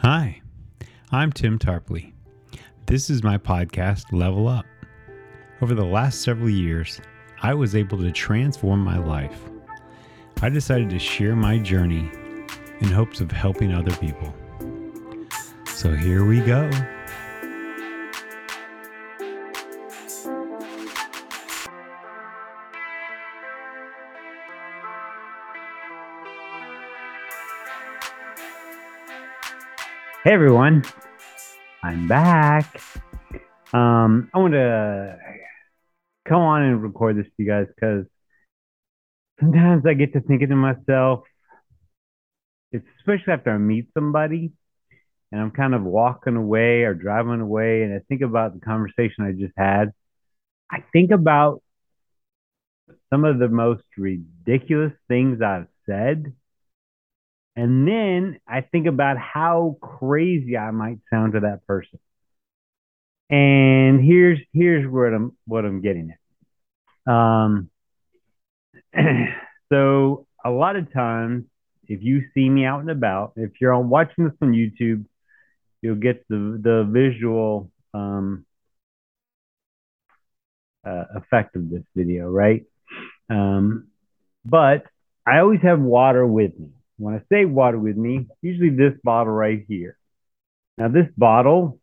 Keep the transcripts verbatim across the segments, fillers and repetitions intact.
Hi, I'm Tim Tarpley. This is my podcast, Level Up. Over the last several years, I was able to transform my life. I decided to share my journey in hopes of helping other people. So here we go. Hey everyone, I'm back. Um, I want to come on and record this to you guys because sometimes I get to thinking to myself, especially after I meet somebody and I'm kind of walking away or driving away and I think about the conversation I just had. I think about some of the most ridiculous things I've said. And then I think about how crazy I might sound to that person. And here's here's where I'm what I'm getting at. Um, so a lot of times, if you see me out and about, if you're on watching this on YouTube, you'll get the the visual um, uh, effect of this video, right? Um, but I always have water with me. When I say water with me, usually this bottle right here. Now, this bottle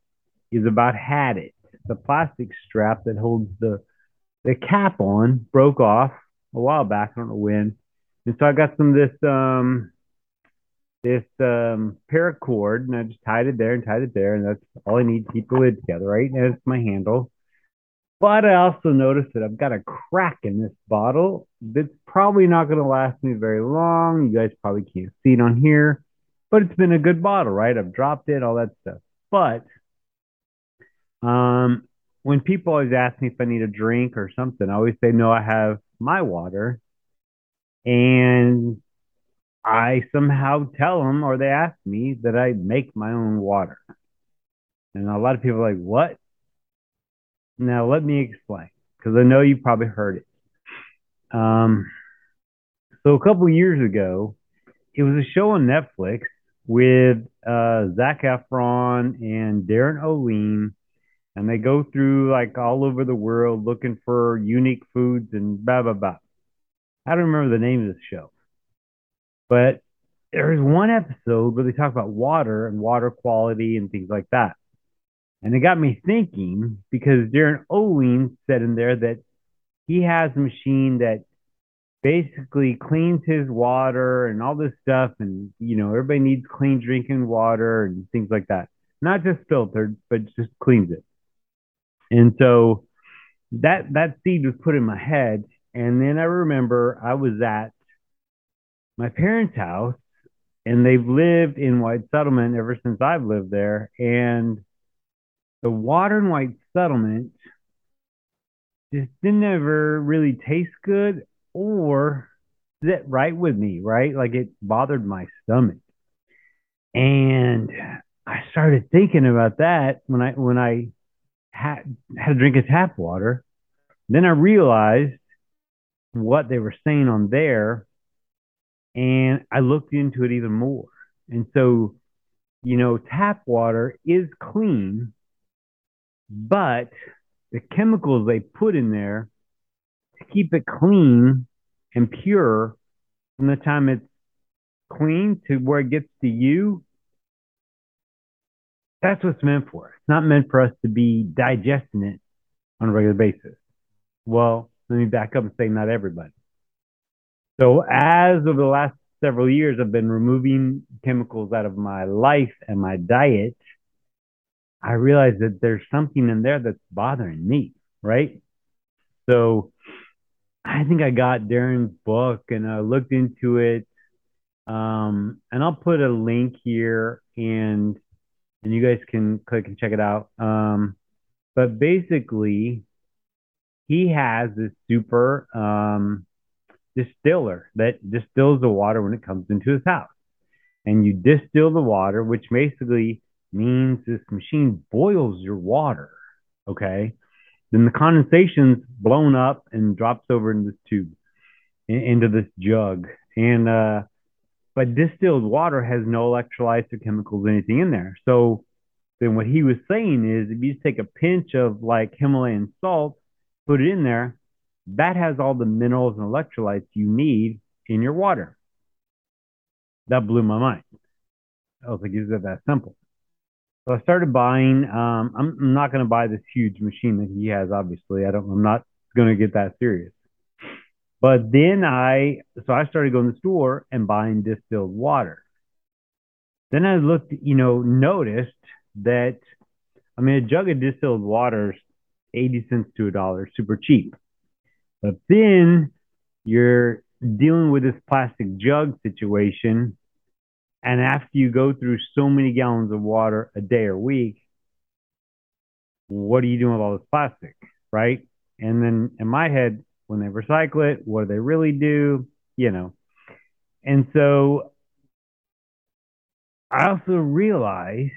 is about had it. The plastic strap that holds the, the cap on broke off a while back. I don't know when. And so I got some of this, um, this um, paracord, and I just tied it there and tied it there. And that's all I need to keep the lid together, right? And that's my handle. But I also noticed that I've got a crack in this bottle that's probably not going to last me very long. You guys probably can't see it on here, but it's been a good bottle, right? I've dropped it, all that stuff. But um, when people always ask me if I need a drink or something, I always say, no, I have my water. And I somehow tell them, or they ask me, that I make my own water. And a lot of people are like, what? Now, let me explain, because I know you probably heard it. Um, so a couple years ago, it was a show on Netflix with uh, Zac Efron and Darren Olien, and they go through like all over the world looking for unique foods and blah, blah, blah. I don't remember the name of this show, but there was one episode where they talk about water and water quality and things like that. And it got me thinking because Darren Olien said in there that he has a machine that basically cleans his water and all this stuff. And, you know, everybody needs clean drinking water and things like that. Not just filtered, but just cleans it. And so that, that seed was put in my head. And then I remember I was at my parents' house and they've lived in White Settlement ever since I've lived there. And the water in White Settlement just didn't ever really taste good or sit right with me, right? Like it bothered my stomach. And I started thinking about that when I when I had, had a drink of tap water. Then I realized what they were saying on there, and I looked into it even more. And so, you know, tap water is clean, but the chemicals they put in there to keep it clean and pure from the time it's clean to where it gets to you, that's what's meant for. It's not meant for us to be digesting it on a regular basis. Well, let me back up and say not everybody. So as over the last several years, I've been removing chemicals out of my life and my diet, I realized that there's something in there that's bothering me, right? So I think I got Darren's book and I looked into it. Um, and I'll put a link here and and you guys can click and check it out. Um, but basically, he has this super um, distiller that distills the water when it comes into his house. And you distill the water, which basically means this machine boils your water, okay? Then the condensation's blown up and drops over in this tube, into this jug. And uh, But distilled water has no electrolytes or chemicals, anything in there. So then what he was saying is, if you take a pinch of like Himalayan salt, put it in there, that has all the minerals and electrolytes you need in your water. That blew my mind. I was like, is it that simple? So I started buying, um, I'm, I'm not going to buy this huge machine that he has, obviously. I don't, I'm not going to get that serious. But then I, so I started going to the store and buying distilled water. Then I looked, you know, noticed that, I mean, a jug of distilled water is eighty cents to a dollar, super cheap. But then you're dealing with this plastic jug situation. And after you go through so many gallons of water a day or week, what are you doing with all this plastic, right? And then in my head, when they recycle it, what do they really do? You know. And so I also realized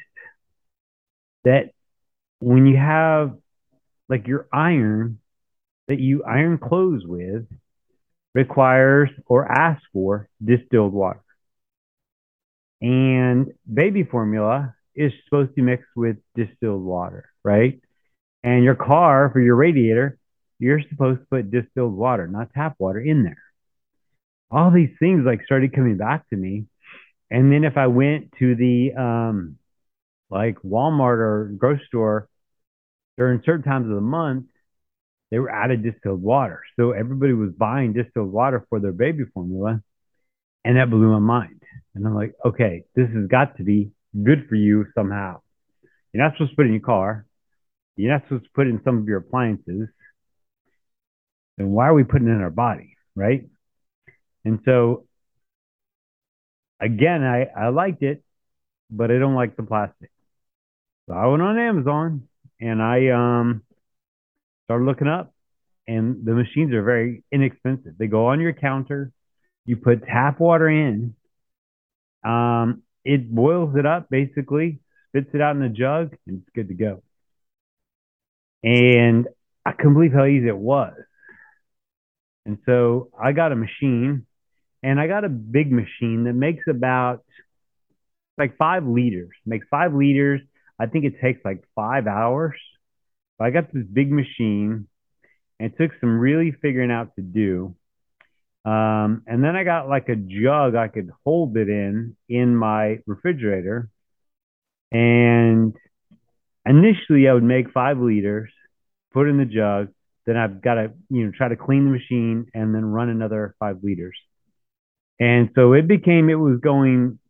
that when you have like your iron that you iron clothes with requires or asks for distilled water. And baby formula is supposed to mix with distilled water, right? And your car, for your radiator, you're supposed to put distilled water, not tap water, in there. All these things like started coming back to me. And then if I went to the um, like Walmart or grocery store during certain times of the month, they were out of distilled water. So everybody was buying distilled water for their baby formula. And that blew my mind. And I'm like, okay, this has got to be good for you somehow. You're not supposed to put it in your car. You're not supposed to put it in some of your appliances. Then why are we putting it in our body, right? And so, again, I, I liked it, but I don't like the plastic. So I went on Amazon, and I um, started looking up. And the machines are very inexpensive. They go on your counter. You put tap water in. Um, it boils it up, basically, spits it out in a jug, and it's good to go. And I couldn't believe how easy it was. And so I got a machine, and I got a big machine that makes about like five liters. Makes five liters. I think it takes like five hours. But I got this big machine, and it took some really figuring out to do. Um, and then I got like a jug I could hold it in, in my refrigerator. And initially I would make five liters, put in the jug. Then I've got to, you know, try to clean the machine and then run another five liters. And so it became, it was going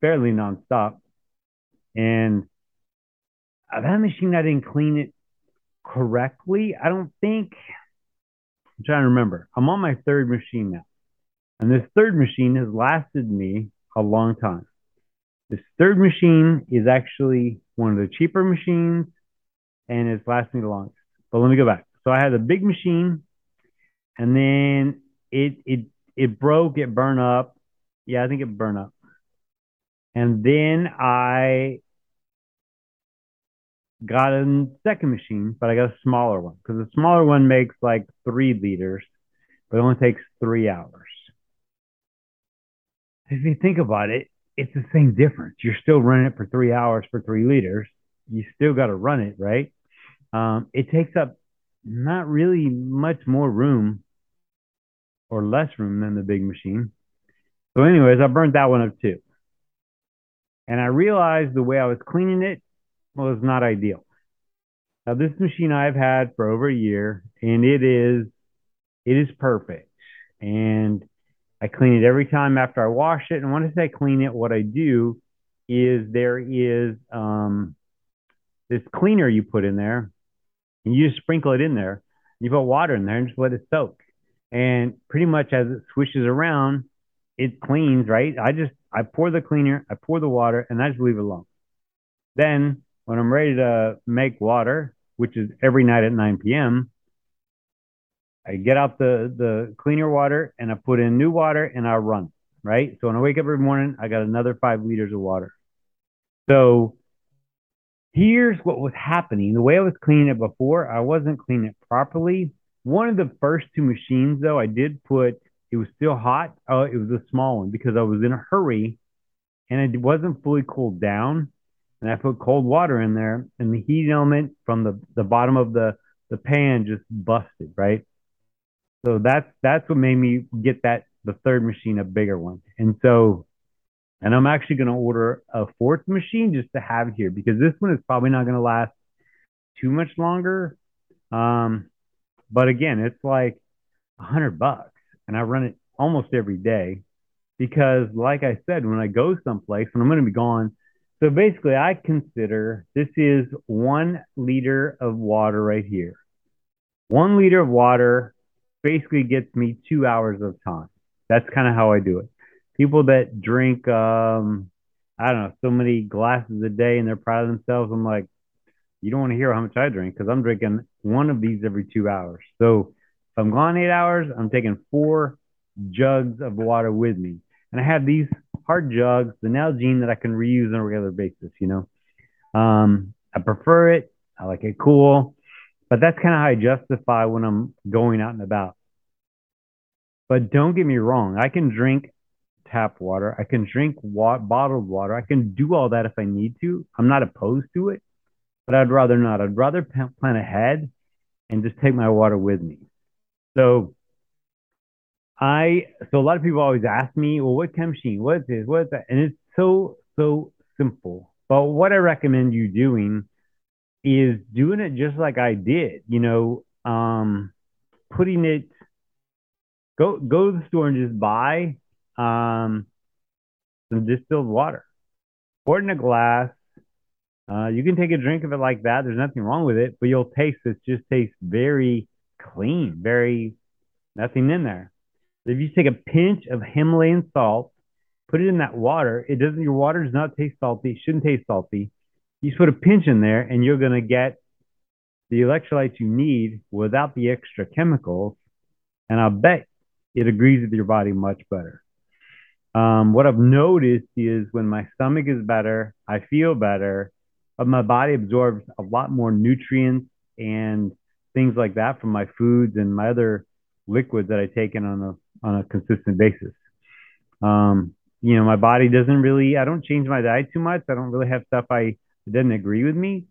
fairly nonstop. And that machine, I didn't clean it correctly. I don't think. I'm trying to remember. I'm on my third machine now. And this third machine has lasted me a long time. This third machine is actually one of the cheaper machines, and it's lasting the longest. But let me go back. So I had a big machine, and then it it it broke, it burned up. Yeah, I think it burned up. And then I got a second machine, but I got a smaller one because the smaller one makes like three liters, but it only takes three hours. If you think about it, it's the same difference. You're still running it for three hours for three liters. You still got to run it, right? Um, it takes up not really much more room or less room than the big machine. So anyways, I burnt that one up too. And I realized the way I was cleaning it, well, it's not ideal. Now, this machine I've had for over a year, and it is it is perfect. And I clean it every time after I wash it. And when I say clean it, what I do is there is um, this cleaner you put in there, and you just sprinkle it in there. You put water in there and just let it soak. And pretty much as it swishes around, it cleans, right? I just I pour the cleaner, I pour the water, and I just leave it alone. Then when I'm ready to make water, which is every night at nine p m, I get out the, the cleaner water and I put in new water and I run, right? So when I wake up every morning, I got another five liters of water. So here's what was happening. The way I was cleaning it before, I wasn't cleaning it properly. One of the first two machines, though, I did put, It was still hot. Oh, it was a small one because I was in a hurry and it wasn't fully cooled down. And I put cold water in there and the heat element from the, the bottom of the, the pan just busted, right? So that's, that's what made me get that, the third machine, a bigger one. And so, and I'm actually going to order a fourth machine just to have here because this one is probably not going to last too much longer. Um, but again, it's like a hundred bucks and I run it almost every day because like I said, when I go someplace and I'm going to be gone. So basically I consider this is one liter of water right here. One liter of water basically gets me two hours of time. That's kind of how I do it. People that drink, um, I don't know, so many glasses a day and they're proud of themselves. I'm like, you don't want to hear how much I drink because I'm drinking one of these every two hours. So if I'm gone eight hours, I'm taking four jugs of water with me. And I have these hard jugs, the Nalgene that I can reuse on a regular basis, you know. Um, I prefer it. I like it cool. But that's kind of how I justify when I'm going out and about. But don't get me wrong. I can drink tap water. I can drink wa- bottled water. I can do all that if I need to. I'm not opposed to it, but I'd rather not. I'd rather plan ahead and just take my water with me. So I, so a lot of people always ask me, well, what chem machine? What's this? What's that? And it's so, so simple. But what I recommend you doing is doing it just like I did, you know, um, putting it, go, go to the store and just buy um, some distilled water, pour it in a glass. Uh, you can take a drink of it like that. There's nothing wrong with it, but you'll taste it. Just tastes very clean, very nothing in there. If you take a pinch of Himalayan salt, put it in that water, it doesn't. Your water does not taste salty. It shouldn't taste salty. You just put a pinch in there, and you're gonna get the electrolytes you need without the extra chemicals. And I bet it agrees with your body much better. Um, what I've noticed is when my stomach is better, I feel better. But my body absorbs a lot more nutrients and things like that from my foods and my other liquids that I take in on a, on a consistent basis. Um, you know, my body doesn't really, I don't change my diet too much. I don't really have stuff I that doesn't agree with me.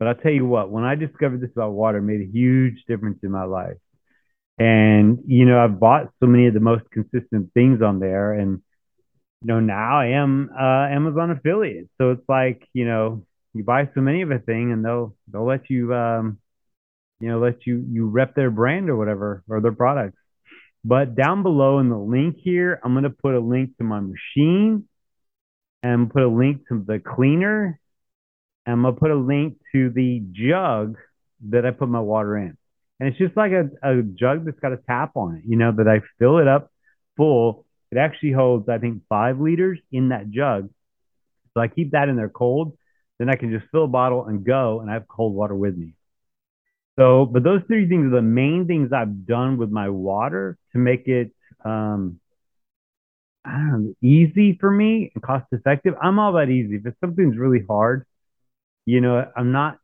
But I'll tell you what, when I discovered this about water, it made a huge difference in my life. And, you know, I've bought so many of the most consistent things on there. And, you know, now I am uh, Amazon affiliate. So it's like, you know, you buy so many of a thing and they'll, they'll let you, um, you know, let you, you rep their brand or whatever, or their products. But down below in the link here, I'm going to put a link to my machine and put a link to the cleaner. And I'm going to put a link to the jug that I put my water in. And it's just like a, a jug that's got a tap on it, you know, that I fill it up full. It actually holds, I think, five liters in that jug. So I keep that in there cold. Then I can just fill a bottle and go, and I have cold water with me. So, but those three things are the main things I've done with my water to make it, um, I don't know, easy for me and cost effective. I'm all about easy. If something's really hard, you know, I'm not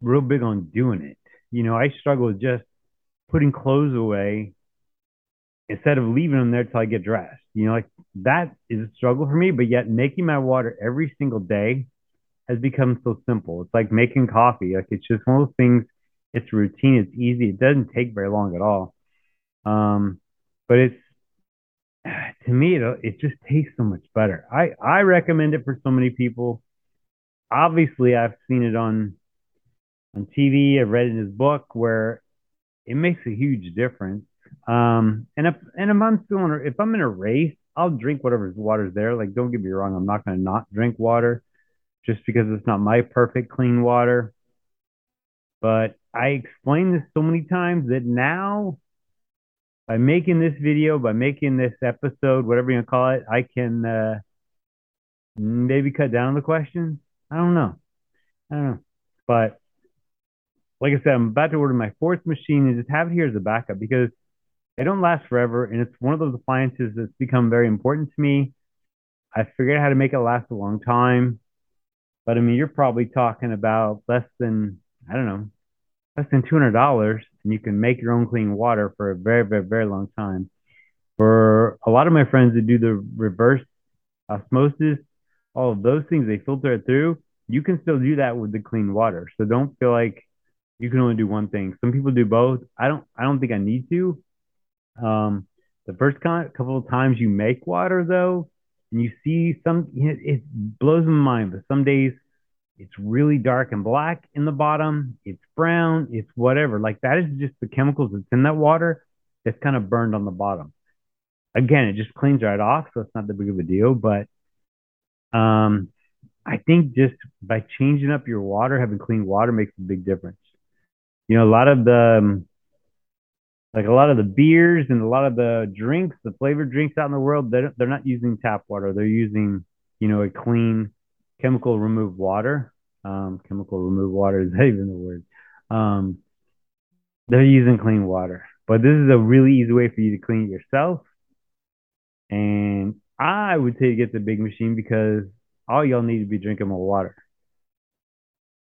real big on doing it. You know, I struggle with just putting clothes away instead of leaving them there till I get dressed. You know, like that is a struggle for me, but yet making my water every single day has become so simple. It's like making coffee. Like it's just one of those things. It's routine. It's easy. It doesn't take very long at all. Um, but it's, to me, it, it just tastes so much better. I, I recommend it for so many people. Obviously, I've seen it on, on T V. I've read it in his book where it makes a huge difference. Um, and if, and if I'm still in a, if I'm in a race, I'll drink whatever water's there. Like, don't get me wrong. I'm not going to not drink water just because it's not my perfect clean water. But I explained this so many times that now by making this video, by making this episode, whatever you call it, I can uh, maybe cut down on the questions. I don't know. I don't know. But like I said, I'm about to order my fourth machine and just have it here as a backup because they don't last forever. And it's one of those appliances that's become very important to me. I figured out how to make it last a long time. But I mean, you're probably talking about less than, I don't know, less than two hundred dollars, and you can make your own clean water for a very, very, very long time. For a lot of my friends that do the reverse osmosis, all of those things, they filter it through. You can still do that with the clean water. So don't feel like you can only do one thing. Some people do both. I don't, I don't think I need to. Um, the first con- couple of times you make water though, and you see some, it, it blows my mind, but some days it's really dark and black in the bottom. It's brown. It's whatever. Like that is just the chemicals that's in that water that's kind of burned on the bottom. Again, it just cleans right off. So it's not that big of a deal, but um, I think just by changing up your water, having clean water makes a big difference. You know, a lot of the, um, like a lot of the beers and a lot of the drinks, the flavored drinks out in the world, they're, they're not using tap water. They're using, you know, a clean chemical removed water. Um, chemical removed water, is that even the word? Um, they're using clean water. But this is a really easy way for you to clean it yourself. And I would say to get the big machine because all y'all need to be drinking more water.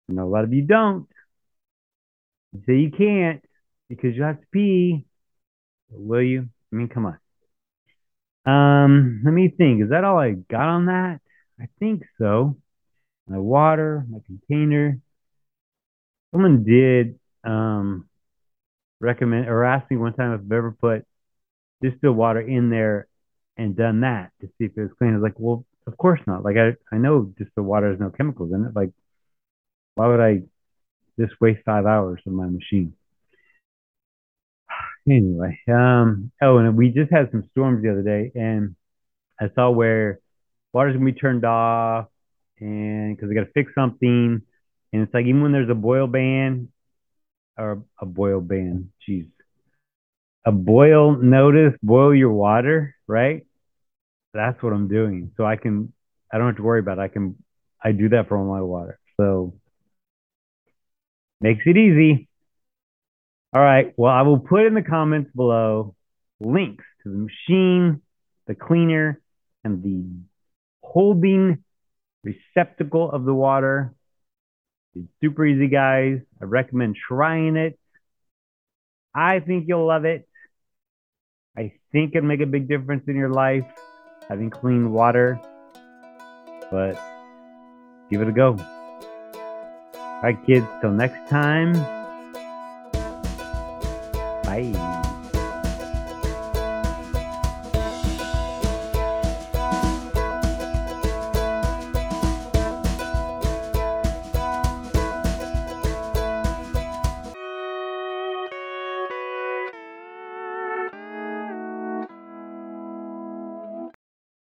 You know, a lot of you don't. You say you can't because you have to pee. Will you? I mean, come on. Um, let me think. Is that all I got on that? I think so. My water, my container. Someone did um, recommend or asked me one time if I've ever put distilled water in there and done that to see if it was clean. I was like, well, of course not. Like I, I know just the water has no chemicals in it. Like, why would I just waste five hours of my machine? Anyway, um, oh, and we just had some storms the other day, and I saw where water's gonna be turned off, and because they gotta fix something, and it's like even when there's a boil ban or a boil ban, jeez, a boil notice, boil your water, right? That's what I'm doing. So I can, I don't have to worry about it. I can, I do that for all my water. So makes it easy. All right. Well, I will put in the comments below links to the machine, the cleaner, and the holding receptacle of the water. It's super easy, guys. I recommend trying it. I think you'll love it. I think it'll make a big difference in your life, having clean water, but give it a go. All right, kids, till next time. Bye.